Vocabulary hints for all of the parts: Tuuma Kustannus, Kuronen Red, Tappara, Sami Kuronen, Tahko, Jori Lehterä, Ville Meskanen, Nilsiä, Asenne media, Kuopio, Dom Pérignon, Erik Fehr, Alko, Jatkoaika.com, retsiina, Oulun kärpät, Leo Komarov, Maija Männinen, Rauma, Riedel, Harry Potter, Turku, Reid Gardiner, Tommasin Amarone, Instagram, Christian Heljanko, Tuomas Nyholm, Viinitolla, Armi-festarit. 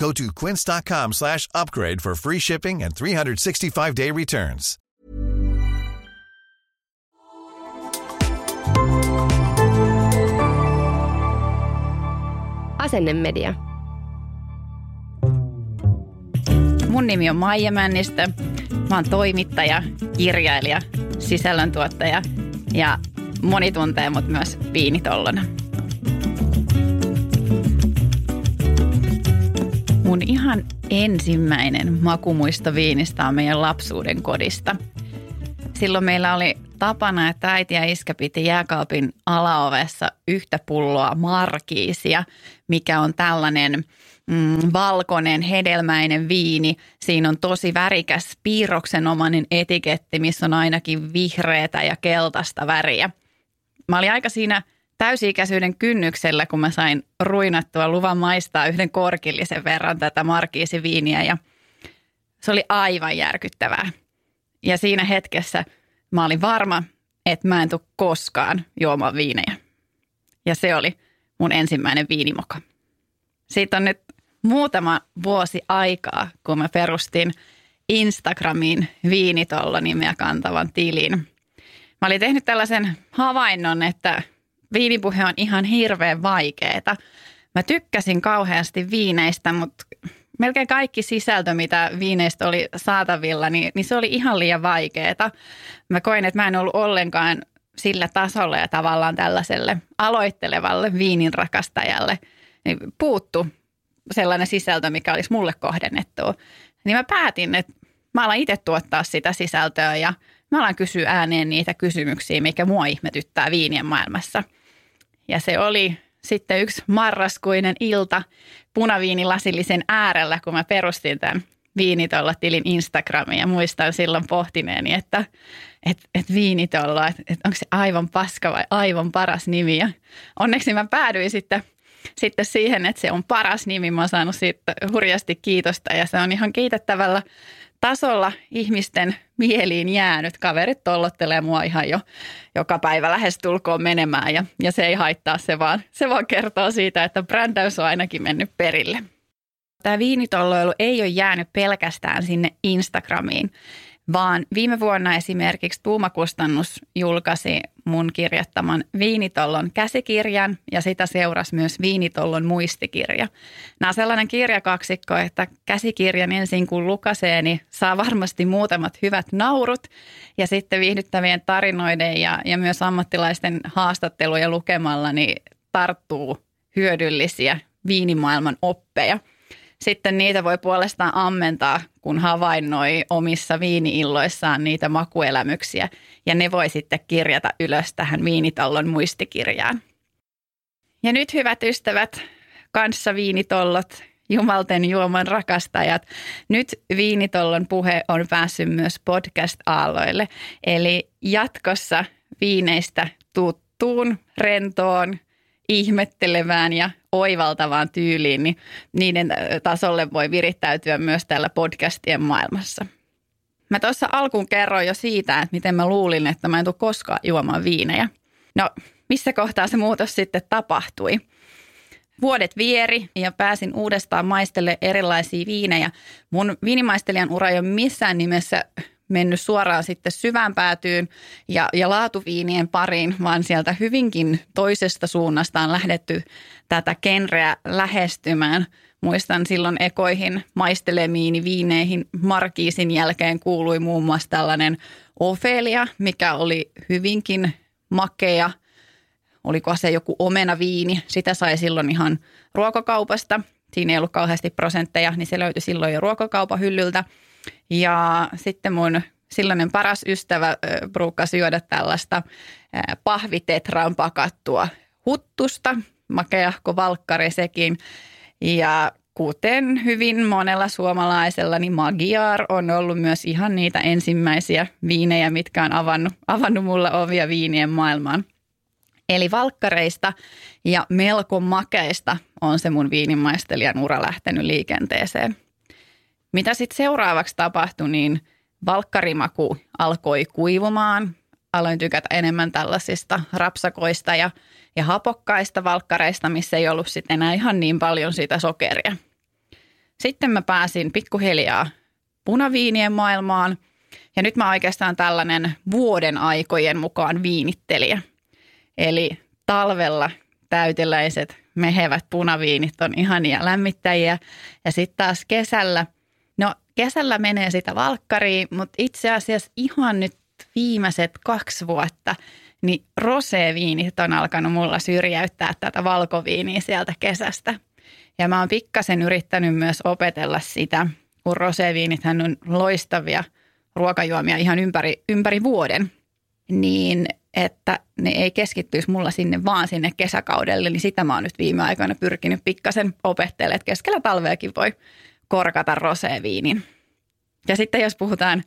Go to quince.com/upgrade for free shipping and 365-day returns. Asenne media. Mun nimi on Maija Männistä. Mä oon toimittaja, kirjailija, sisällöntuottaja ja moni tuntee mut myös Viinitollana. Mun ihan ensimmäinen makumuisto viinistä on meidän lapsuuden kodista. Silloin meillä oli tapana, että äiti ja iskä piti jääkaapin alaovessa yhtä pulloa markiisia, mikä on tällainen valkoinen, hedelmäinen viini. Siinä on tosi värikäs piirroksenomainen etiketti, missä on ainakin vihreätä ja keltaista väriä. Mä olin aika siinä täysi-ikäisyyden kynnyksellä, kun mä sain ruinattua luvan maistaa yhden korkillisen verran tätä markiisiviiniä ja se oli aivan järkyttävää. Ja siinä hetkessä mä olin varma, että mä en tule koskaan juomaan viinejä. Ja se oli mun ensimmäinen viinimoka. Siitä on nyt muutama vuosi aikaa, kun mä perustin Instagramiin Viinitolla nimeä kantavan tilin. Mä olin tehnyt tällaisen havainnon, että viinipuhe on ihan hirveän vaikeeta. Mä tykkäsin kauheasti viineistä, mutta melkein kaikki sisältö, mitä viineistä oli saatavilla, niin se oli ihan liian vaikeeta. Mä koin, että mä en ollut ollenkaan sillä tasolla ja tavallaan tällaiselle aloittelevalle viinin rakastajalle niin puuttu sellainen sisältö, mikä olisi mulle kohdennettua. Niin mä päätin, että mä alan itse tuottaa sitä sisältöä ja mä alan kysyä ääneen niitä kysymyksiä, mikä mua ihmetyttää viinien maailmassa. Ja se oli sitten yksi marraskuinen ilta punaviinilasillisen äärellä, kun mä perustin tämän Viinitolla-tilin Instagramiin. Ja muistan silloin pohtineeni, että Viinitolla, että onko se aivan paska vai aivan paras nimi. Ja onneksi mä päädyin sitten siihen, että se on paras nimi. Mä oon saanut siitä hurjasti kiitosta ja se on ihan kiitettävällä tasolla ihmisten mieliin jäänyt. Kaverit tollottelee mua ihan jo joka päivä lähestulkoon menemään ja se ei haittaa, se vaan kertoo siitä, että brändäys on ainakin mennyt perille. Tämä viinitolloilu ei ole jäänyt pelkästään sinne Instagramiin, vaan viime vuonna esimerkiksi Tuuma Kustannus julkaisi mun kirjoittaman Viinitollon käsikirjan ja sitä seurasi myös Viinitollon muistikirja. Nämä on sellainen kirjakaksikko, että käsikirjan ensin kun lukasee, niin saa varmasti muutamat hyvät naurut ja sitten viihdyttävien tarinoiden ja myös ammattilaisten haastatteluja lukemalla niin tarttuu hyödyllisiä viinimaailman oppeja. Sitten niitä voi puolestaan ammentaa, kun havainnoi omissa viini-illoissaan niitä makuelämyksiä. Ja ne voi sitten kirjata ylös tähän Viinitollon muistikirjaan. Ja nyt hyvät ystävät, kanssaviinitollot, jumalten juoman rakastajat. Nyt Viinitollon puhe on päässyt myös podcast-aalloille. Eli jatkossa viineistä tuttuun, rentoon, ihmettelevään ja oivaltavaan tyyliin, niin niiden tasolle voi virittäytyä myös täällä podcastien maailmassa. Mä tuossa alkuun kerroin jo siitä, että miten mä luulin, että mä en tule koskaan juomaan viinejä. No, missä kohtaa se muutos sitten tapahtui? Vuodet vieri ja pääsin uudestaan maistelemaan erilaisia viinejä. Mun viinimaistelijan ura ei ole missään nimessä mennyt suoraan sitten syvään päätyyn ja laatuviinien pariin, vaan sieltä hyvinkin toisesta suunnasta on lähdetty tätä genreä lähestymään. Muistan silloin ekoihin maistelemiini viineihin markiisin jälkeen kuului muun muassa tällainen Ofelia, mikä oli hyvinkin makea. Oliko se joku omenaviini? Sitä sai silloin ihan ruokakaupasta. Siinä ei ollut kauheasti prosentteja, niin se löytyi silloin jo ruokakaupan hyllyltä. Ja sitten mun silloinen paras ystävä bruukkasi juoda tällaista pahvitetraan pakattua huttusta, makeahko valkkari sekin. Ja kuten hyvin monella suomalaisella, niin Magyar on ollut myös ihan niitä ensimmäisiä viinejä, mitkä on avannut mulle ovia viinien maailmaan. Eli valkkareista ja melko makeista on se mun viinimaistelijan ura lähtenyt liikenteeseen. Mitä sitten seuraavaksi tapahtui, niin valkkarimaku alkoi kuivumaan. Aloin tykätä enemmän tällaisista rapsakoista ja hapokkaista valkkareista, missä ei ollut sitten enää ihan niin paljon sitä sokeria. Sitten mä pääsin pikkuhiljaa punaviinien maailmaan ja nyt mä oikeastaan tällainen vuoden aikojen mukaan viinittelijä. Eli talvella täyteläiset mehevät punaviinit on ihania lämmittäjiä ja sitten taas kesällä. No kesällä menee sitä valkkariin, mutta itse asiassa ihan nyt viimeiset 2 vuotta, niin roséviinit on alkanut mulla syrjäyttää tätä valkoviiniä sieltä kesästä. Ja mä oon pikkasen yrittänyt myös opetella sitä, kun roséviinithän on loistavia ruokajuomia ihan ympäri vuoden, niin että ne ei keskittyisi mulla sinne vaan sinne kesäkaudelle, niin sitä mä oon nyt viime aikoina pyrkinyt pikkasen opettelemaan, että keskellä talveakin voi korkata roséviinin. Ja sitten jos puhutaan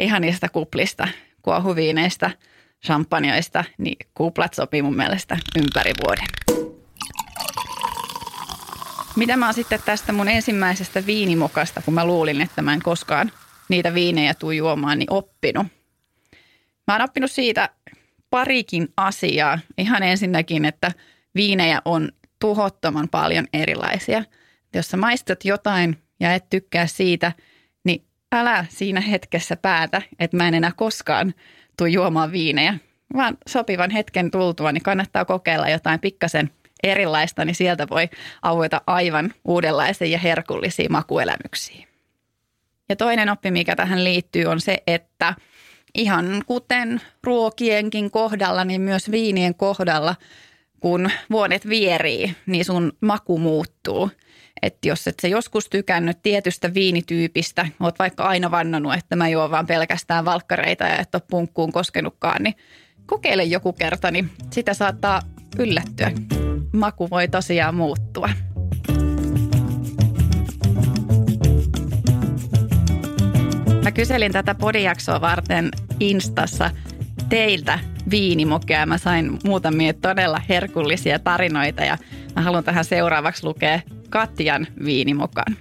ihanista kuplista, kuohuviineistä, champagneista, niin kuplat sopii mun mielestä ympäri vuoden. Mitä mä oon sitten tästä mun ensimmäisestä viinimokasta, kun mä luulin, että mä en koskaan niitä viinejä tuu juomaan, niin oppinut. Mä oon oppinut siitä parikin asiaa. Ihan ensinnäkin, että viinejä on tuhottoman paljon erilaisia. Jos sä maistat jotain ja et tykkää siitä, niin älä siinä hetkessä päätä, että mä en enää koskaan tuu juomaan viinejä. Vaan sopivan hetken tultua, niin kannattaa kokeilla jotain pikkasen erilaista, niin sieltä voi avata aivan uudenlaisia ja herkullisia makuelämyksiä. Ja toinen oppi, mikä tähän liittyy, on se, että ihan kuten ruokienkin kohdalla, niin myös viinien kohdalla, kun vuodet vierii, niin sun maku muuttuu. Että jos et sä joskus tykännyt tietystä viinityypistä, oot vaikka aina vannonut, että mä juon vaan pelkästään valkkareita ja et ole punkkuun koskenutkaan, niin kokeile joku kerta, niin sitä saattaa yllättyä. Maku voi tosiaan muuttua. Mä kyselin tätä podijaksoa varten Instassa teiltä viinimokea. Mä sain muutamia todella herkullisia tarinoita ja mä haluan tähän seuraavaksi lukea Katjan viinimokan.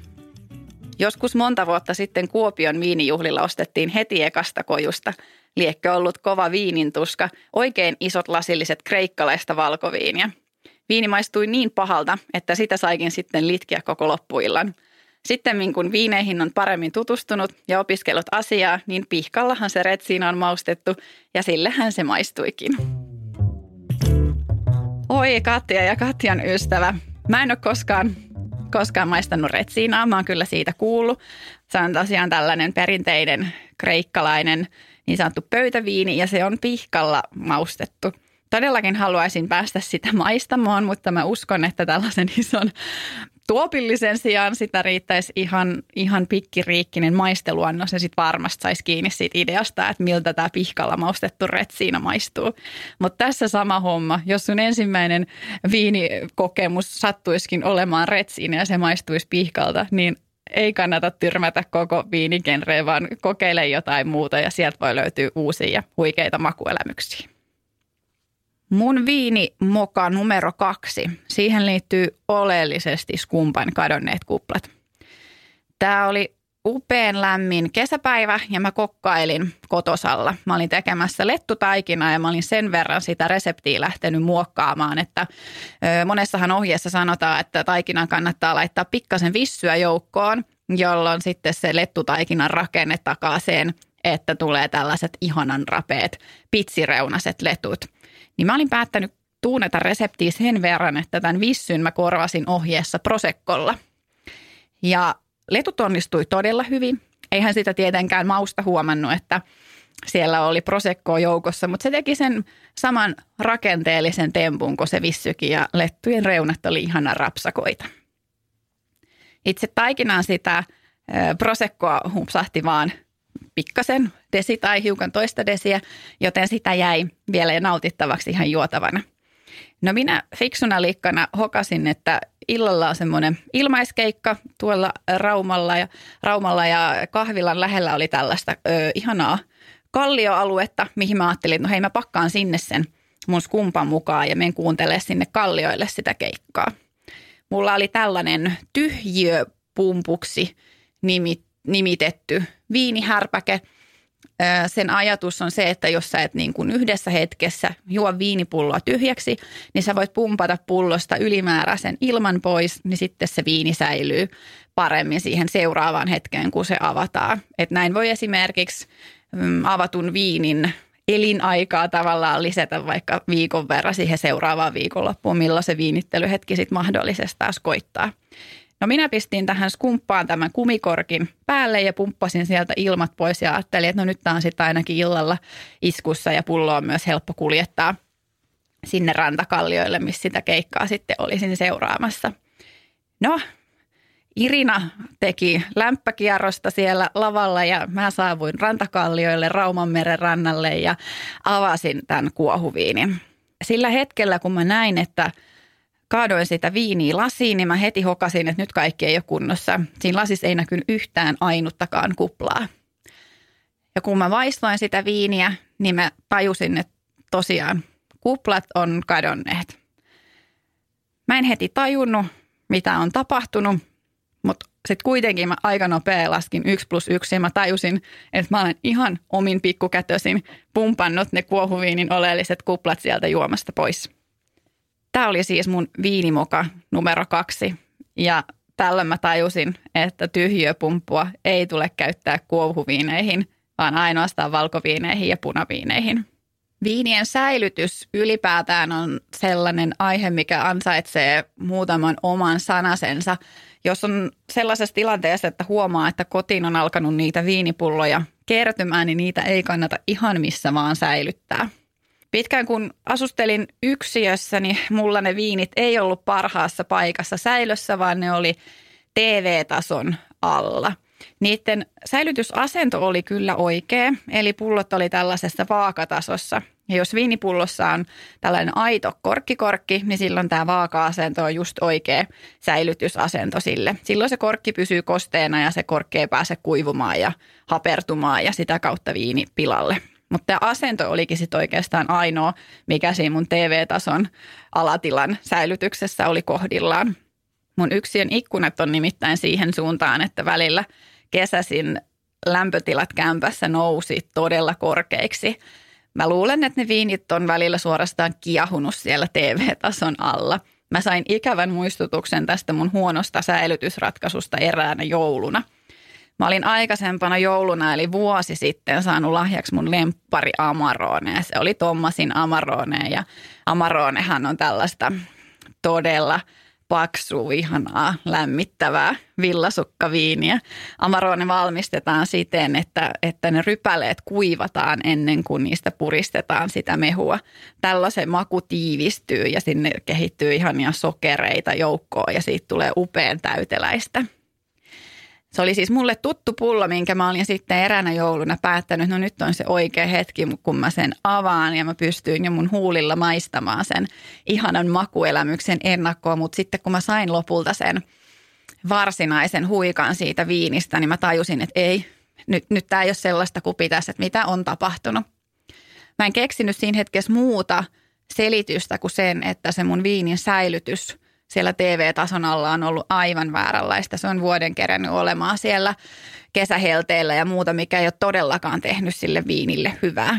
Joskus monta vuotta sitten Kuopion viinijuhlilla ostettiin heti ekasta kojusta. Liekkö ollut kova viinintuska, oikein isot lasilliset kreikkalaista valkoviiniä. Viini maistui niin pahalta, että sitä saikin sitten litkiä koko loppuillan. Sittemmin kun viineihin on paremmin tutustunut ja opiskellut asiaa, niin pihkallahan se retsiina on maustettu ja sillähän se maistuikin. Oi Katja ja Katjan ystävä. Mä en ole koskaan maistanut retsiinaa, mä oon kyllä siitä kuullut. Se on tosiaan tällainen perinteinen kreikkalainen niin sanottu pöytäviini ja se on pihkalla maustettu. Todellakin haluaisin päästä sitä maistamaan, mutta mä uskon, että tällaisen ison tuopillisen sijaan sitä riittäisi ihan pikkiriikkinen maisteluannos ja sitten varmasti saisi kiinni siitä ideasta, että miltä tämä pihkalla maustettu retsiina maistuu. Mutta tässä sama homma, jos sun ensimmäinen viinikokemus sattuisikin olemaan retsiina ja se maistuisi pihkalta, niin ei kannata tyrmätä koko viinigenreä, vaan kokeile jotain muuta ja sieltä voi löytyä uusia ja huikeita makuelämyksiä. Mun viinimoka numero 2. Siihen liittyy oleellisesti skumpan kadonneet kuplat. Tää oli upean lämmin kesäpäivä ja mä kokkailin kotosalla. Mä olin tekemässä lettutaikinaa ja mä olin sen verran sitä reseptiä lähtenyt muokkaamaan, että monessahan ohjeessa sanotaan, että taikinan kannattaa laittaa pikkasen vissyä joukkoon, jolloin sitten se lettutaikinan rakenne takaa sen, että tulee tällaiset ihanan rapeet, pitsireunaiset letut. Niin mä olin päättänyt tuunata reseptiä sen verran, että tämän vissyn mä korvasin ohjeessa proseccolla. Ja letut onnistui todella hyvin. Eihän sitä tietenkään mausta huomannut, että siellä oli proseccoa joukossa, mutta se teki sen saman rakenteellisen tempun kuin se vissykin ja lettujen reunat oli ihana rapsakoita. Itse taikinaan sitä proseccoa humpsahti vaan pikkasen desi tai hiukan toista desiä, joten sitä jäi vielä nautittavaksi ihan juotavana. No minä fiksuna liikkana hokasin, että illalla on semmoinen ilmaiskeikka tuolla Raumalla ja kahvilan lähellä oli tällaista ihanaa kallioaluetta, mihin mä ajattelin, että no hei mä pakkaan sinne sen mun skumpan mukaan ja menen kuuntelemaan sinne kallioille sitä keikkaa. Mulla oli tällainen tyhjiöpumpuksi nimitetty viinihärpäke. Sen ajatus on se, että jos sä et niin kuin yhdessä hetkessä juo viinipulloa tyhjäksi, niin sä voit pumpata pullosta ylimääräisen ilman pois, niin sitten se viini säilyy paremmin siihen seuraavaan hetkeen, kun se avataan. Et näin voi esimerkiksi avatun viinin elinaikaa tavallaan lisätä vaikka viikon verran siihen seuraavaan viikonloppuun, milloin se viinittelyhetki sitten mahdollisesti taas koittaa. No minä pistin tähän skumppaan tämän kumikorkin päälle ja pumppasin sieltä ilmat pois ja ajattelin, että no nyt tämä on sitten ainakin illalla iskussa ja pullo on myös helppo kuljettaa sinne rantakallioille, missä sitä keikkaa sitten olisin seuraamassa. No, Irina teki lämpökierrosta siellä lavalla ja mä saavuin rantakallioille Raumanmeren rannalle ja avasin tämän kuohuviinin. Sillä hetkellä, kun mä näin, että kaadoin sitä viiniä lasiin, niin mä heti hokasin, että nyt kaikki ei ole kunnossa. Siinä lasissa ei näkynyt yhtään ainuttakaan kuplaa. Ja kun mä vaistoin sitä viiniä, niin mä tajusin, että tosiaan kuplat on kadonneet. Mä en heti tajunnut, mitä on tapahtunut, mutta sitten kuitenkin mä aika nopea laskin 1+1 ja mä tajusin, että mä olen ihan omin pikkukätösin pumpannut ne kuohuviinin oleelliset kuplat sieltä juomasta pois. Tämä oli siis mun viinimoka numero 2 ja tällöin mä tajusin, että tyhjiöpumppua ei tule käyttää kuohuviineihin, vaan ainoastaan valkoviineihin ja punaviineihin. Viinien säilytys ylipäätään on sellainen aihe, mikä ansaitsee muutaman oman sanasensa. Jos on sellaisessa tilanteessa, että huomaa, että kotiin on alkanut niitä viinipulloja kertymään, niin niitä ei kannata ihan missä vaan säilyttää. Pitkään kun asustelin yksiössä, niin mulla ne viinit ei ollut parhaassa paikassa säilössä, vaan ne oli TV-tason alla. Niiden säilytysasento oli kyllä oikea, eli pullot oli tällaisessa vaakatasossa. Ja jos viinipullossa on tällainen aito korkkikorkki, niin silloin tämä vaaka-asento on just oikea säilytysasento sille. Silloin se korkki pysyy kosteena ja se korkki ei pääse kuivumaan ja hapertumaan ja sitä kautta viini pilalle. Mutta tämä asento olikin sitten oikeastaan ainoa, mikä siinä mun TV-tason alatilan säilytyksessä oli kohdillaan. Mun yksiön ikkunat on nimittäin siihen suuntaan, että välillä kesäsin lämpötilat kämpässä nousi todella korkeiksi. Mä luulen, että ne viinit on välillä suorastaan kiehunut siellä TV-tason alla. Mä sain ikävän muistutuksen tästä mun huonosta säilytysratkaisusta eräänä jouluna. Mä olin aikaisempana jouluna, eli vuosi sitten, saanut lahjaksi mun lemppari Amarone. Se oli Tommasin Amarone, ja Amaronehan on tällaista todella paksua, ihanaa, lämmittävää villasukkaviiniä. Amarone valmistetaan siten, että ne rypäleet kuivataan ennen kuin niistä puristetaan sitä mehua. Tällaisen maku tiivistyy ja sinne kehittyy ihania sokereita joukkoon ja siitä tulee upean täyteläistä. Se oli siis mulle tuttu pullo, minkä mä olin sitten eräänä jouluna päättänyt, no nyt on se oikea hetki, kun mä sen avaan ja mä pystyin jo mun huulilla maistamaan sen ihanan makuelämyksen ennakkoon. Mutta sitten kun mä sain lopulta sen varsinaisen huikan siitä viinistä, niin mä tajusin, että ei, nyt tää ei ole sellaista kuin pitäisi, että mitä on tapahtunut. Mä en keksinyt siinä hetkessä muuta selitystä kuin sen, että se mun viinin säilytys siellä TV-tason alla on ollut aivan vääränlaista. Se on vuoden kerännyt olemaan siellä kesähelteillä ja muuta, mikä ei ole todellakaan tehnyt sille viinille hyvää.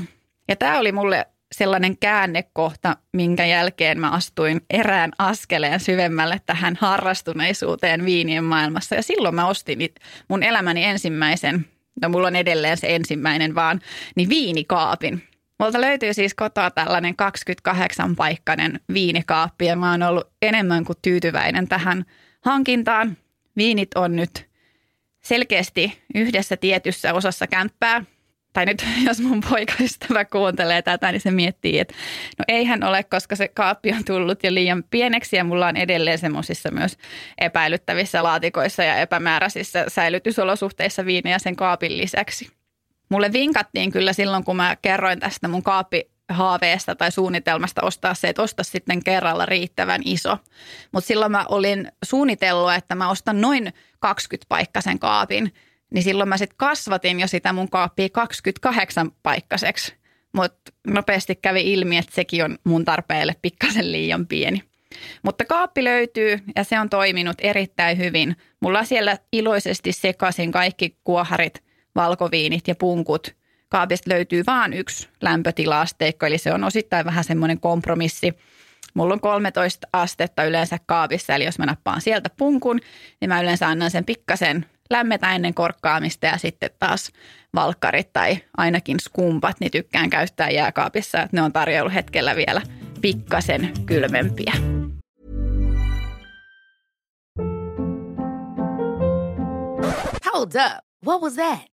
Ja tämä oli mulle sellainen käännekohta, minkä jälkeen mä astuin erään askeleen syvemmälle tähän harrastuneisuuteen viinien maailmassa. Ja silloin mä ostin mun elämäni ensimmäisen, no mulla on edelleen se ensimmäinen vaan, niin viinikaapin. Multa löytyy siis kotoa tällainen 28-paikkainen viinikaappi ja mä oon ollut enemmän kuin tyytyväinen tähän hankintaan. Viinit on nyt selkeästi yhdessä tietyssä osassa kämppää. Tai nyt jos mun poikaystävä kuuntelee tätä, niin se miettii, että no eihän ole, koska se kaappi on tullut jo liian pieneksi ja mulla on edelleen semmoisissa myös epäilyttävissä laatikoissa ja epämääräisissä säilytysolosuhteissa viinejä sen kaapin lisäksi. Mulle vinkattiin kyllä silloin, kun mä kerroin tästä mun haaveesta tai suunnitelmasta ostaa se, että osta sitten kerralla riittävän iso. Mutta silloin mä olin suunnitellut, että mä ostan noin 20-paikkaisen kaapin, niin silloin mä sitten kasvatin jo sitä mun kaappia 28-paikkaiseksi. Mutta nopeasti kävi ilmi, että sekin on mun tarpeelle pikkasen liian pieni. Mutta kaappi löytyy ja se on toiminut erittäin hyvin. Mulla on siellä iloisesti sekaisin kaikki kuoharit, valkoviinit ja punkut. Kaapista löytyy vaan yksi lämpötila-asteikko, eli se on osittain vähän semmoinen kompromissi. Mulla on 13 astetta yleensä kaapissa, eli jos mä nappaan sieltä punkun, niin mä yleensä annan sen pikkasen lämmetä ennen korkkaamista ja sitten taas valkkarit tai ainakin skumpat, niin tykkään käyttää jääkaapissa. Ne on tarjoiluhetkellä vielä pikkasen kylmempiä. Hold up. What was that?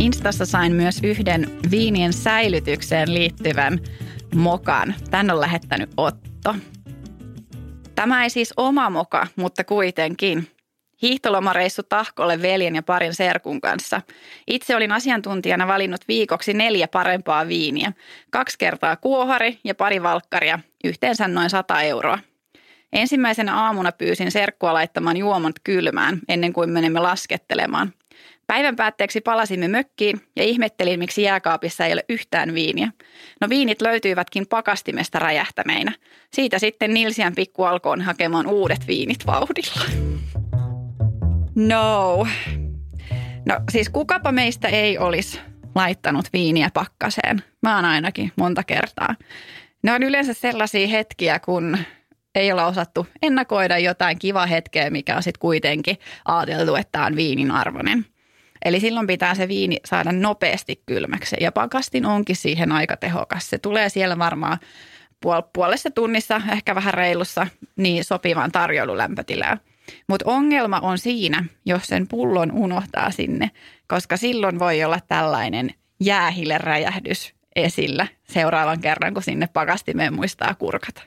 Instassa sain myös yhden viinien säilytykseen liittyvän mokan. Tän on lähettänyt Otto. Tämä ei siis oma moka, mutta kuitenkin. Hiihtolomareissu Tahkolle veljen ja parin serkun kanssa. Itse olin asiantuntijana valinnut viikoksi 4 parempaa viiniä. 2 kertaa kuohari ja 2 valkkaria, yhteensä noin 100 €. Ensimmäisenä aamuna pyysin serkkua laittamaan juomat kylmään ennen kuin menemme laskettelemaan. Päivän päätteeksi palasimme mökkiin ja ihmettelin, miksi jääkaapissa ei ole yhtään viiniä. No viinit löytyivätkin pakastimesta räjähtäneinä. Siitä sitten Nilsiän pikku alkoon hakemaan uudet viinit vauhdilla. No siis kukapa meistä ei olisi laittanut viiniä pakkaseen. Mä oon ainakin monta kertaa. Ne on yleensä sellaisia hetkiä, kun ei olla osattu ennakoida jotain kivaa hetkeä, mikä on sitten kuitenkin ajateltu, että tämä on viinin arvoinen. Eli silloin pitää se viini saada nopeasti kylmäksi ja pakastin onkin siihen aika tehokas. Se tulee siellä varmaan puolessa tunnissa, ehkä vähän reilussa, niin sopivaan tarjoilulämpötilaan. Mutta ongelma on siinä, jos sen pullon unohtaa sinne, koska silloin voi olla tällainen jäähileräjähdys esillä seuraavan kerran, kun sinne pakastimeen muistaa kurkata.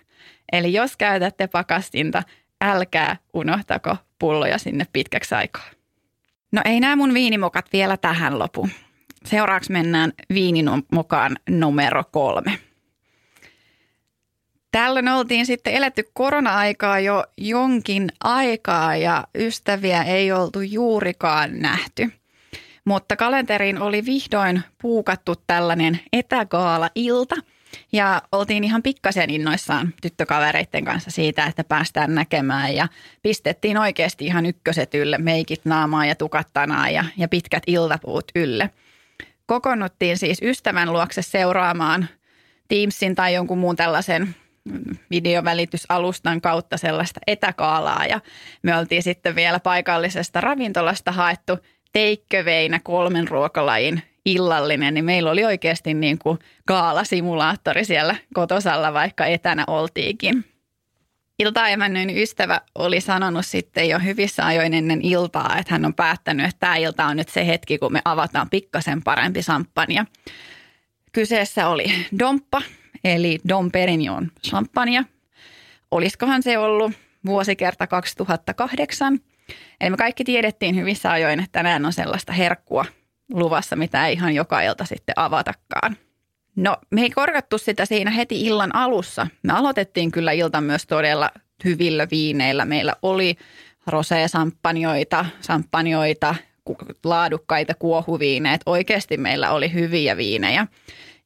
Eli jos käytätte pakastinta, älkää unohtako pulloja sinne pitkäksi aikaa. No ei nämä mun viinimokat vielä tähän lopu. Seuraavaksi mennään viinimokaan numero 3. Tällöin oltiin sitten eletty korona-aikaa jo jonkin aikaa ja ystäviä ei oltu juurikaan nähty. Mutta kalenteriin oli vihdoin puukattu tällainen etägaala-ilta ja oltiin ihan pikkasen innoissaan tyttökavereiden kanssa siitä, että päästään näkemään ja pistettiin oikeasti ihan ykköset ylle, meikit naamaa ja tukat tanaan ja pitkät iltapuut ylle. Kokoonnuttiin siis ystävän luokse seuraamaan Teamsin tai jonkun muun tällaisen videovälitysalustan kautta sellaista etäkaalaa ja me oltiin sitten vielä paikallisesta ravintolasta haettu teikköveinä 3 ruokalajin illallinen, niin meillä oli oikeasti niin kuin gaalasimulaattori siellä kotosalla, vaikka etänä oltiinkin. Iltaemännöin ystävä oli sanonut sitten jo hyvissä ajoin ennen iltaa, että hän on päättänyt, että tämä ilta on nyt se hetki, kun me avataan pikkasen parempi samppania. Kyseessä oli domppa, eli Dom Pérignon champagne. Olisikohan se ollut vuosikerta 2008? Eli me kaikki tiedettiin hyvissä ajoin, että tänään on sellaista herkkua luvassa, mitä ei ihan joka ilta sitten avatakaan. No me ei korkattu sitä siinä heti illan alussa. Me aloitettiin kyllä ilta myös todella hyvillä viineillä. Meillä oli rosé-samppanjoita, laadukkaita kuohuviineet. Oikeasti meillä oli hyviä viinejä.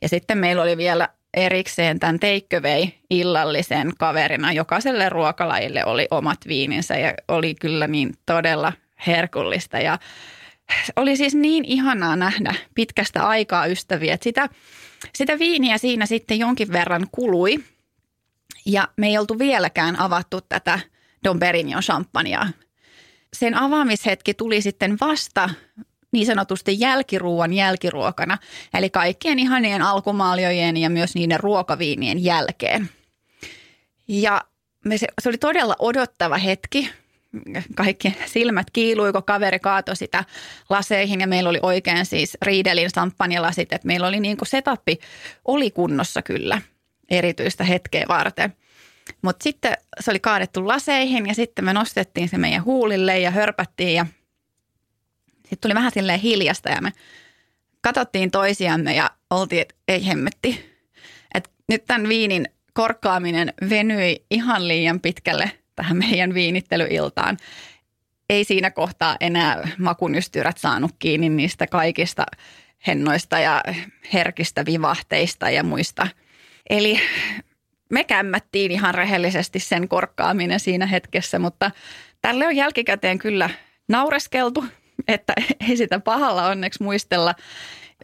Ja sitten meillä oli vielä erikseen tämän take away illallisen kaverina. Jokaiselle ruokalajille oli omat viininsä ja oli kyllä niin todella herkullista. Ja oli siis niin ihanaa nähdä pitkästä aikaa ystäviä, että sitä viiniä siinä sitten jonkin verran kului. Ja me ei oltu vieläkään avattu tätä Dom Pérignon champagnea. Sen avaamishetki tuli sitten vasta niin sanotusti jälkiruuan jälkiruokana, eli kaikkien ihanien alkumaaljojen ja myös niiden ruokaviinien jälkeen. Ja se oli todella odottava hetki. Kaikki silmät kiilui, kun kaveri kaatoi sitä laseihin ja meillä oli oikein siis Riedelin samppanjalasit, että meillä oli niin kuin setappi oli kunnossa kyllä erityistä hetkeä varten. Mutta sitten se oli kaadettu laseihin ja sitten me nostettiin se meidän huulille ja hörpättiin ja sitten tuli vähän silleen hiljasta ja me katsottiin toisiamme ja oltiin, että ei hemmetti. Että nyt tämän viinin korkkaaminen venyi ihan liian pitkälle tähän meidän viinittelyiltaan. Ei siinä kohtaa enää makunystyrät saanut kiinni niistä kaikista hennoista ja herkistä vivahteista ja muista. Eli me kämmättiin ihan rehellisesti sen korkkaaminen siinä hetkessä, mutta tälle on jälkikäteen kyllä naureskeltu, että ei sitä pahalla onneksi muistella.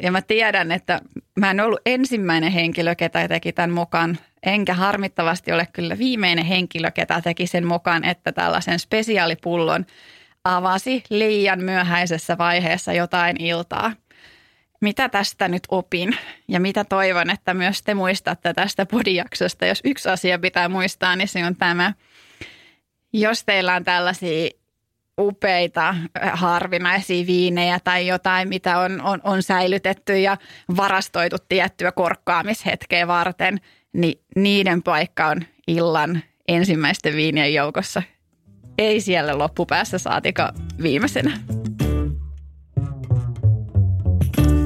Ja mä tiedän, että mä en ollut ensimmäinen henkilö, ketä teki tämän mokan, enkä harmittavasti ole kyllä viimeinen henkilö, ketä teki sen mokan, että tällaisen spesiaalipullon avasi liian myöhäisessä vaiheessa jotain iltaa. Mitä tästä nyt opin ja mitä toivon, että myös te muistatte tästä podijaksosta. Jos yksi asia pitää muistaa, niin se on tämä. Jos teillä on tällaisia upeita, harvinaisia viinejä tai jotain, mitä on säilytetty ja varastoitu tiettyä korkkaamishetkeä varten, niin niiden paikka on illan ensimmäisten viinien joukossa. Ei siellä loppupäässä saatika viimeisenä.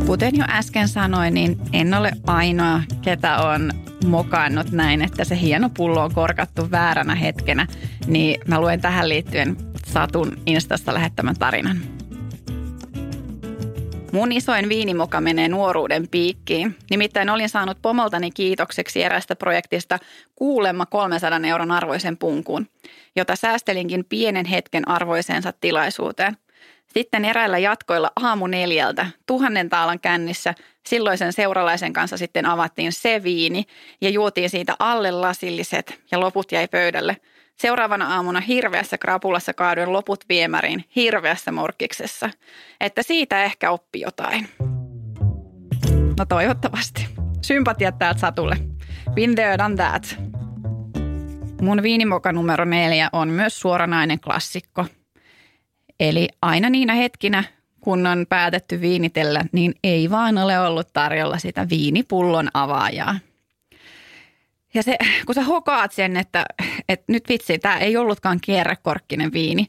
Kuten jo äsken sanoin, niin en ole ainoa, ketä on mokannut näin, että se hieno pullo on korkattu vääränä hetkenä. Niin mä luen tähän liittyen Satun Instasta lähettämän tarinan. Mun isoin viinimoka menee nuoruuden piikkiin. Nimittäin olin saanut pomoltani kiitokseksi erästä projektista kuulemma 300 € arvoisen punkun, jota säästelinkin pienen hetken arvoiseensa tilaisuuteen. Sitten eräillä jatkoilla 4:00 1 000 taalan kännissä silloisen seuralaisen kanssa sitten avattiin se viini ja juotiin siitä alle lasilliset ja loput jäi pöydälle. Seuraavana aamuna hirveässä krapulassa kaaduin loput viemäriin hirveässä morkkiksessa. Että siitä ehkä oppi jotain. No toivottavasti. Sympatiat täältä Satulle. Been there, done that. Mun viinimoka numero 4 on myös suoranainen klassikko. Eli aina niinä hetkinä, kun on päätetty viinitellä, niin ei vaan ole ollut tarjolla sitä viinipullon avaajaa. Ja se, kun sä hokaat sen, että nyt vitsi, tää ei ollutkaan kierrekorkkinen viini,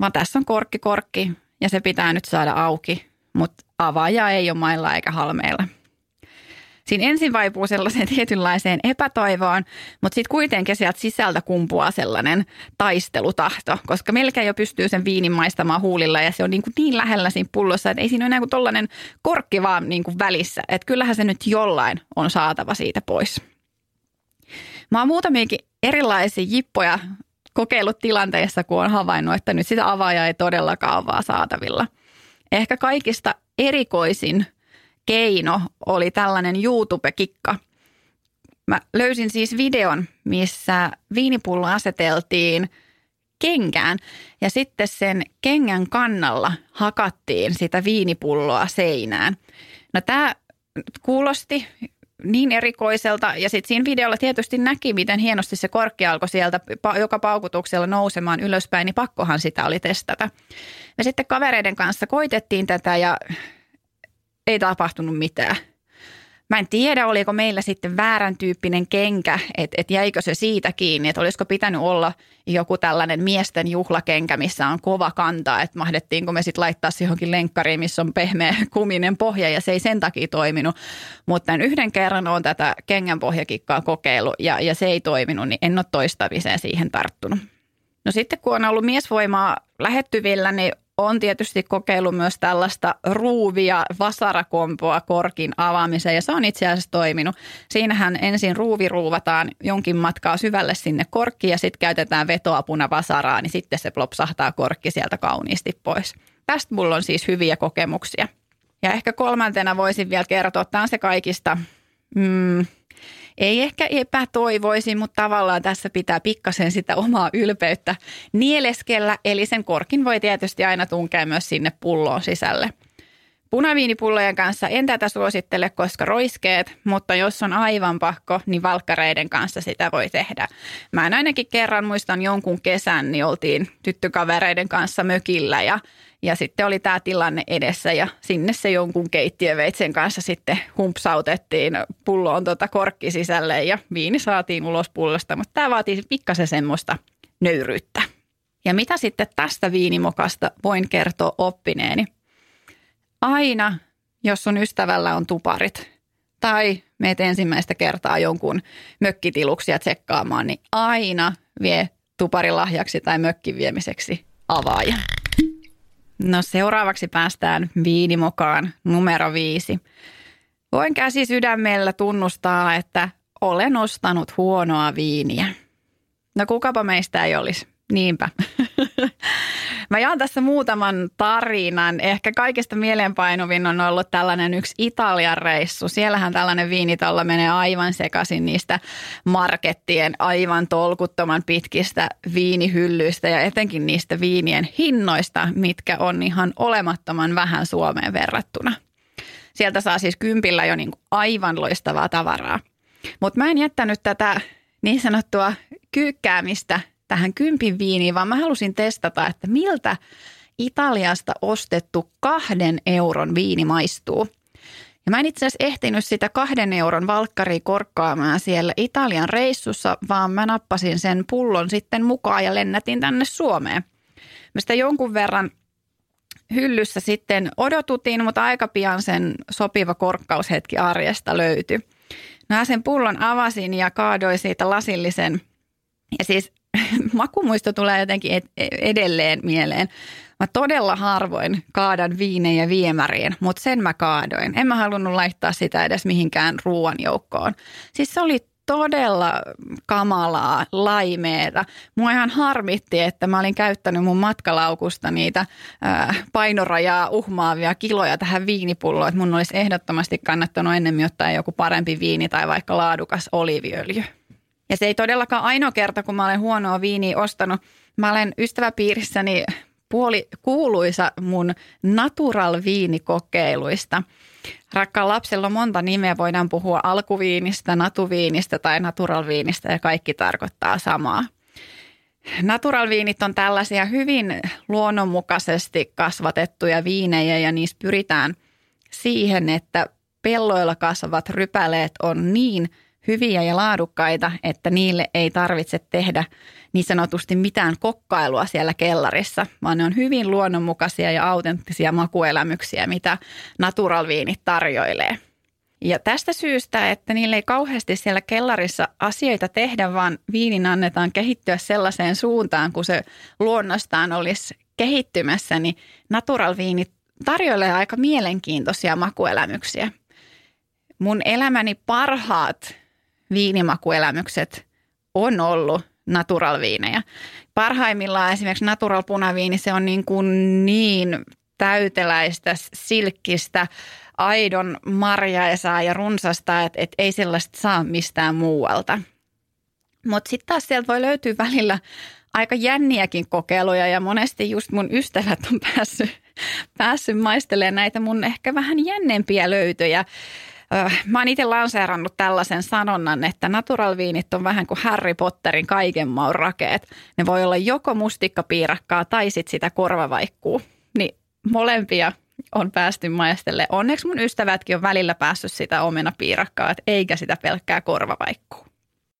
vaan tässä on korkki ja se pitää nyt saada auki, mutta avaajaa ei ole mailla eikä halmeilla. Siinä ensin vaipuu sellaiseen tietynlaiseen epätoivoon, mutta sitten kuitenkin sieltä sisältä kumpuaa sellainen taistelutahto, koska melkein jo pystyy sen viinin maistamaan huulilla ja se on niin lähellä siinä pullossa, että ei siinä ole enää kuin tollainen korkki vaan niin kuin välissä, että kyllähän se nyt jollain on saatava siitä pois. Mä oon muutamiakin erilaisia jippoja kokeillut tilanteessa, kun on havainnut, että nyt sitä avaajaa ei todellakaan vaan saatavilla. Ehkä kaikista erikoisin keino oli tällainen YouTube-kikka. Mä löysin siis videon, missä viinipullo aseteltiin kenkään ja sitten sen kengän kannalla hakattiin sitä viinipulloa seinään. No tää kuulosti niin erikoiselta ja sitten siinä videolla tietysti näki, miten hienosti se korkki alkoi sieltä joka paukutuksella nousemaan ylöspäin, niin pakkohan sitä oli testata. Me sitten kavereiden kanssa koitettiin tätä ja ei tapahtunut mitään. Mä en tiedä, oliko meillä sitten väärän tyyppinen kenkä, että jäikö se siitä kiinni, että olisiko pitänyt olla joku tällainen miesten juhlakenkä, missä on kova kantaa, että mahdettiinko me sitten laittaa se johonkin lenkkariin, missä on pehmeä kuminen pohja ja se ei sen takia toiminut. Mutta yhden kerran olen tätä kengän pohjakikkaa kokeillut ja se ei toiminut, niin en ole toistamiseen siihen tarttunut. No sitten kun on ollut miesvoimaa lähettyvillä, niin on tietysti kokeillut myös tällaista ruuvia vasarakompoa korkin avaamiseen ja se on itse asiassa toiminut. Siinähän ensin ruuvi ruuvataan jonkin matkaa syvälle sinne korkkiin ja sitten käytetään vetoapuna vasaraa, niin sitten se plopsahtaa korkki sieltä kauniisti pois. Tästä mulla on siis hyviä kokemuksia. Ja ehkä kolmantena voisin vielä kertoa, tämä on se kaikista, ei ehkä epätoivoisin, mutta tavallaan tässä pitää pikkasen sitä omaa ylpeyttä nieleskellä. Eli sen korkin voi tietysti aina tunkea myös sinne pulloon sisälle. Punaviinipullojen kanssa en tätä suosittele, koska roiskeet, mutta jos on aivan pakko, niin valkkareiden kanssa sitä voi tehdä. Mä en ainakin kerran muistan jonkun kesän, niin oltiin tyttökavereiden kanssa mökillä ja sitten oli tämä tilanne edessä ja sinne se jonkun keittiöveitsen kanssa sitten humpsautettiin pulloon korkki sisälle ja viini saatiin ulos pullosta, mutta tämä vaatii pikkasen semmoista nöyryyttä. Ja mitä sitten tästä viinimokasta voin kertoa oppineeni? Aina, jos sun ystävällä on tuparit tai meet ensimmäistä kertaa jonkun mökkitiluksia tsekkaamaan, niin aina vie tuparilahjaksi tai mökkiviemiseksi avaaja. No seuraavaksi päästään viinimokaan numero 5. Voin käsi sydämellä tunnustaa, että olen ostanut huonoa viiniä. No kukapa meistä ei olisi. Niinpä. Mä jaan tässä muutaman tarinan. Ehkä kaikista mieleenpainuvin on ollut tällainen yksi Italian reissu. Siellähän tällainen Viinitolla menee aivan sekaisin niistä markettien aivan tolkuttoman pitkistä viinihyllyistä ja etenkin niistä viinien hinnoista, mitkä on ihan olemattoman vähän Suomeen verrattuna. Sieltä saa siis kympillä jo niin kuin aivan loistavaa tavaraa. Mutta mä en jättänyt tätä niin sanottua kyykkäämistä tähän kympin viiniin, vaan mä halusin testata, että miltä Italiasta ostettu 2 euron viini maistuu. Ja mä en itse asiassa ehtinyt sitä 2 euron valkkaria korkkaamaan siellä Italian reissussa, vaan mä nappasin sen pullon sitten mukaan ja lennätin tänne Suomeen. Mä sitä jonkun verran hyllyssä sitten odotutin, mutta aika pian sen sopiva korkkaushetki arjesta löytyi. Mä sen pullon avasin ja kaadoin siitä lasillisen ja siis makumuisto tulee jotenkin edelleen mieleen. Mä todella harvoin kaadan viinejä viemäriin, mutta sen mä kaadoin. En mä halunnut laittaa sitä edes mihinkään ruoan joukkoon. Siis se oli todella kamalaa, laimeeta. Mua ihan harmitti, että mä olin käyttänyt mun matkalaukusta niitä painorajaa uhmaavia kiloja tähän viinipulloon. Että mun olisi ehdottomasti kannattanut ennemmin ottaa joku parempi viini tai vaikka laadukas oliiviöljy. Ja se ei todellakaan ainoa kerta, kun mä olen huonoa viiniä ostanut. Mä olen ystäväpiirissäni puolikuuluisa mun natural-viinikokeiluista. Rakkaan lapsella on monta nimeä. Voidaan puhua alkuviinistä, natuviinistä tai naturalviinistä ja kaikki tarkoittaa samaa. Naturalviinit on tällaisia hyvin luonnonmukaisesti kasvatettuja viinejä ja niissä pyritään siihen, että pelloilla kasvavat rypäleet on niin hyviä ja laadukkaita, että niille ei tarvitse tehdä niin sanotusti mitään kokkailua siellä kellarissa, vaan ne on hyvin luonnonmukaisia ja autenttisia makuelämyksiä, mitä naturalviinit tarjoilee. Ja tästä syystä, että niille ei kauheasti siellä kellarissa asioita tehdä, vaan viinin annetaan kehittyä sellaiseen suuntaan, kun se luonnostaan olisi kehittymässä, niin naturalviinit tarjoilee aika mielenkiintoisia makuelämyksiä. Mun elämäni parhaat viinimakuelämykset on ollut naturalviinejä. Parhaimmillaan esimerkiksi naturalpunaviini, se on niin täyteläistä, silkkistä, aidon marjaisaa ja runsasta, että ei sellaista saa mistään muualta. Mutta sitten taas sieltä voi löytyä välillä aika jänniäkin kokeiluja ja monesti just mun ystävät on päässyt maistelemaan näitä mun ehkä vähän jännempiä löytöjä. Mä oon itse lanseerannut tällaisen sanonnan, että naturalviinit on vähän kuin Harry Potterin kaiken maun rakeet. Ne voi olla joko mustikkapiirakkaa tai sit sitä korvavaikkuu. Niin molempia on päästy maistelemaan. Onneksi mun ystävätkin on välillä päässyt sitä omenapiirakkaa, eikä sitä pelkkää korvavaikkuu.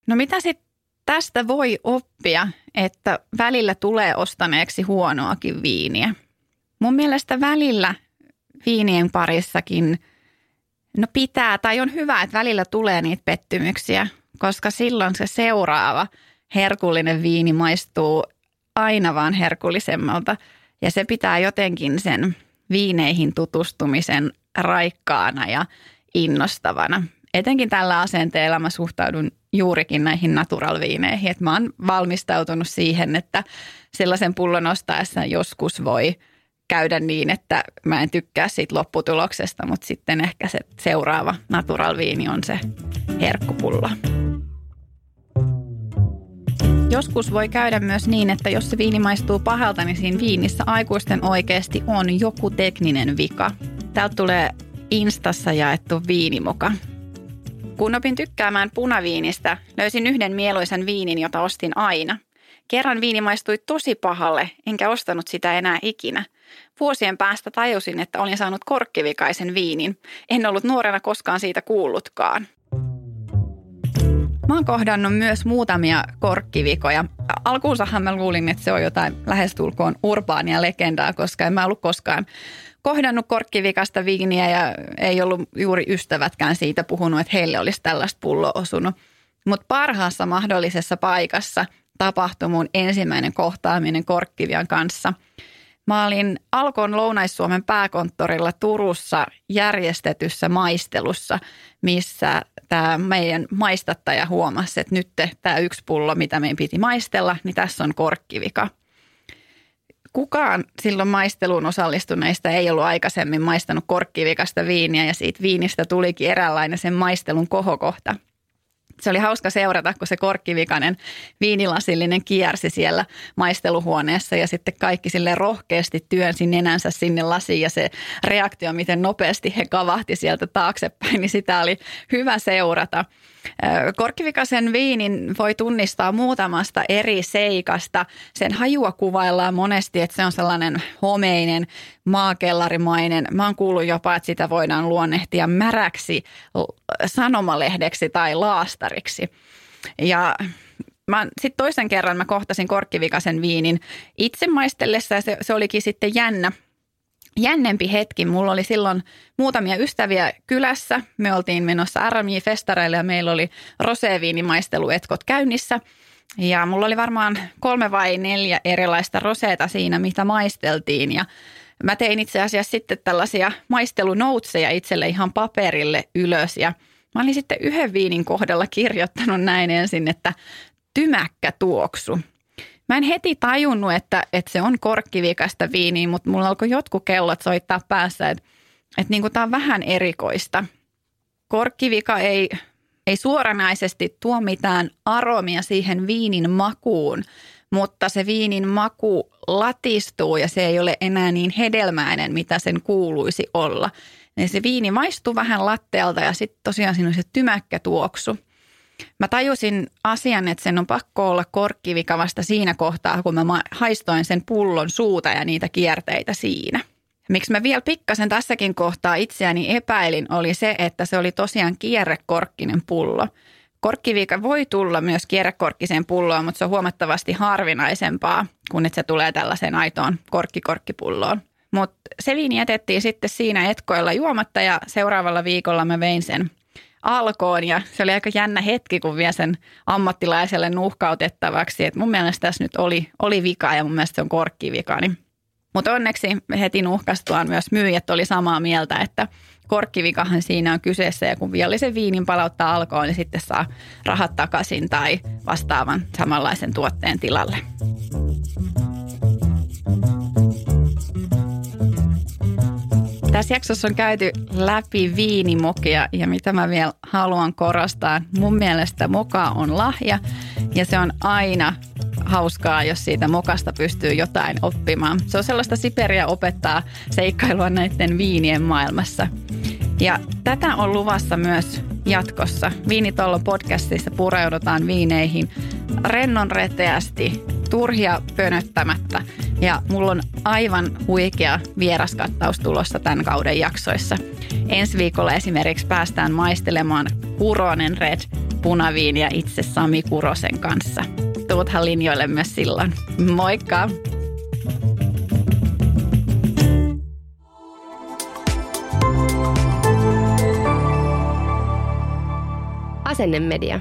No mitä sitten tästä voi oppia, että välillä tulee ostaneeksi huonoakin viiniä? Mun mielestä välillä viinien parissakin pitää, tai on hyvä, että välillä tulee niitä pettymyksiä, koska silloin se seuraava herkullinen viini maistuu aina vaan herkullisemmalta Ja se pitää jotenkin sen viineihin tutustumisen raikkaana ja innostavana. Etenkin tällä asenteella mä suhtaudun juurikin näihin naturalviineihin. Että mä oon valmistautunut siihen, että sellaisen pullon ostaessa joskus voi käydä niin, että mä en tykkää siitä lopputuloksesta, mutta sitten ehkä se seuraava naturalviini on se herkkupullo. Joskus voi käydä myös niin, että jos se viini maistuu pahalta, niin siinä viinissä aikuisten oikeasti on joku tekninen vika. Täältä tulee Instassa jaettu viinimoka. Kun opin tykkäämään punaviinistä, löysin yhden mieluisen viinin, jota ostin aina. Kerran viini maistui tosi pahalle, enkä ostanut sitä enää ikinä. Vuosien päästä tajusin, että olin saanut korkkivikaisen viinin. En ollut nuorena koskaan siitä kuullutkaan. Mä oon kohdannut myös muutamia korkkivikoja. Alkuunsahan mä luulin, että se on jotain lähestulkoon urbaania legendaa, koska en mä ollut koskaan kohdannut korkkivikasta viiniä ja ei ollut juuri ystävätkään siitä puhunut, että heille olisi tällaista pulloa osunut. Mutta parhaassa mahdollisessa paikassa tapahtui mun ensimmäinen kohtaaminen korkkivian kanssa. Mä olin Alkon Lounais-Suomen pääkonttorilla Turussa järjestetyssä maistelussa, missä tämä meidän maistattaja huomasi, että nyt tämä yksi pullo, mitä meidän piti maistella, niin tässä on korkkivika. Kukaan silloin maisteluun osallistuneista ei ollut aikaisemmin maistanut korkkivikasta viiniä ja siitä viinistä tulikin eräänlainen sen maistelun kohokohta. Se oli hauska seurata, kun se korkkivikainen viinilasillinen kiersi siellä maisteluhuoneessa ja sitten kaikki sille rohkeasti työnsi nenänsä sinne lasiin ja se reaktio, miten nopeasti he kavahti sieltä taaksepäin, niin sitä oli hyvä seurata. Korkkivikaisen viinin voi tunnistaa muutamasta eri seikasta. Sen hajua kuvaillaan monesti, että se on sellainen homeinen, maakellarimainen. Mä oon kuullut jopa, että sitä voidaan luonnehtia märäksi sanomalehdeksi tai laastariksi. Ja sitten toisen kerran mä kohtasin korkkivikaisen viinin itse maistellessa ja se olikin sitten jännempi hetki. Mulla oli silloin muutamia ystäviä kylässä. Me oltiin menossa Armi-festareille ja meillä oli roseviinimaisteluetkot käynnissä. Ja mulla oli varmaan 3 vai 4 erilaista roseeta siinä, mitä maisteltiin. Ja mä tein itse asiassa sitten tällaisia maistelunoutseja itselle ihan paperille ylös. Ja mä olin sitten yhden viinin kohdalla kirjoittanut näin ensin, että tymäkkä tuoksu. Mä en heti tajunnut, että se on korkkivikasta viiniä, mutta mulla alkoi jotkut kellot soittaa päässä, että niin kuin tää on vähän erikoista. Korkkivika ei suoranaisesti tuo mitään aromia siihen viinin makuun, mutta se viinin maku latistuu ja se ei ole enää niin hedelmäinen, mitä sen kuuluisi olla. Ja se viini maistuu vähän lattealta ja sitten tosiaan siinä on se tymäkkä tuoksu. Mä tajusin asian, että sen on pakko olla korkkivika vasta siinä kohtaa, kun mä haistoin sen pullon suuta ja niitä kierteitä siinä. Miksi mä vielä pikkasen tässäkin kohtaa itseäni epäilin, oli se, että se oli tosiaan kierrekorkkinen pullo. Korkkivika voi tulla myös kierrekorkkiseen pulloon, mutta se on huomattavasti harvinaisempaa, kun että se tulee tällaiseen aitoon korkkikorkkipulloon. Mutta se viini jätettiin sitten siinä etkoilla juomatta ja seuraavalla viikolla mä vein sen Alkoon ja se oli aika jännä hetki, kun vie sen ammattilaiselle nuhkautettavaksi. Et mun mielestä tässä nyt oli vika ja mun mielestä se on korkkivika. Niin. Mutta onneksi heti nuhkastuaan myös myyjät oli samaa mieltä, että korkkivikahan siinä on kyseessä ja kun viallisen viinin palauttaa Alkoon, niin sitten saa rahat takaisin tai vastaavan samanlaisen tuotteen tilalle. Tässä jaksossa on käyty läpi viinimokia ja mitä mä vielä haluan korostaa. Mun mielestä moka on lahja ja se on aina hauskaa, jos siitä mokasta pystyy jotain oppimaan. Se on sellaista Siperia opettaa seikkailua näiden viinien maailmassa. Ja tätä on luvassa myös jatkossa. Viinitolla podcastissa pureudutaan viineihin rennon reteästi, turhia pönöttämättä. Ja mulla on aivan huikea vieraskattaus tulossa tämän kauden jaksoissa. Ensi viikolla esimerkiksi päästään maistelemaan Kuronen Red punaviiniä itse Sami Kurosen kanssa. Tuuthan linjoille myös silloin. Moikka! Asenne media.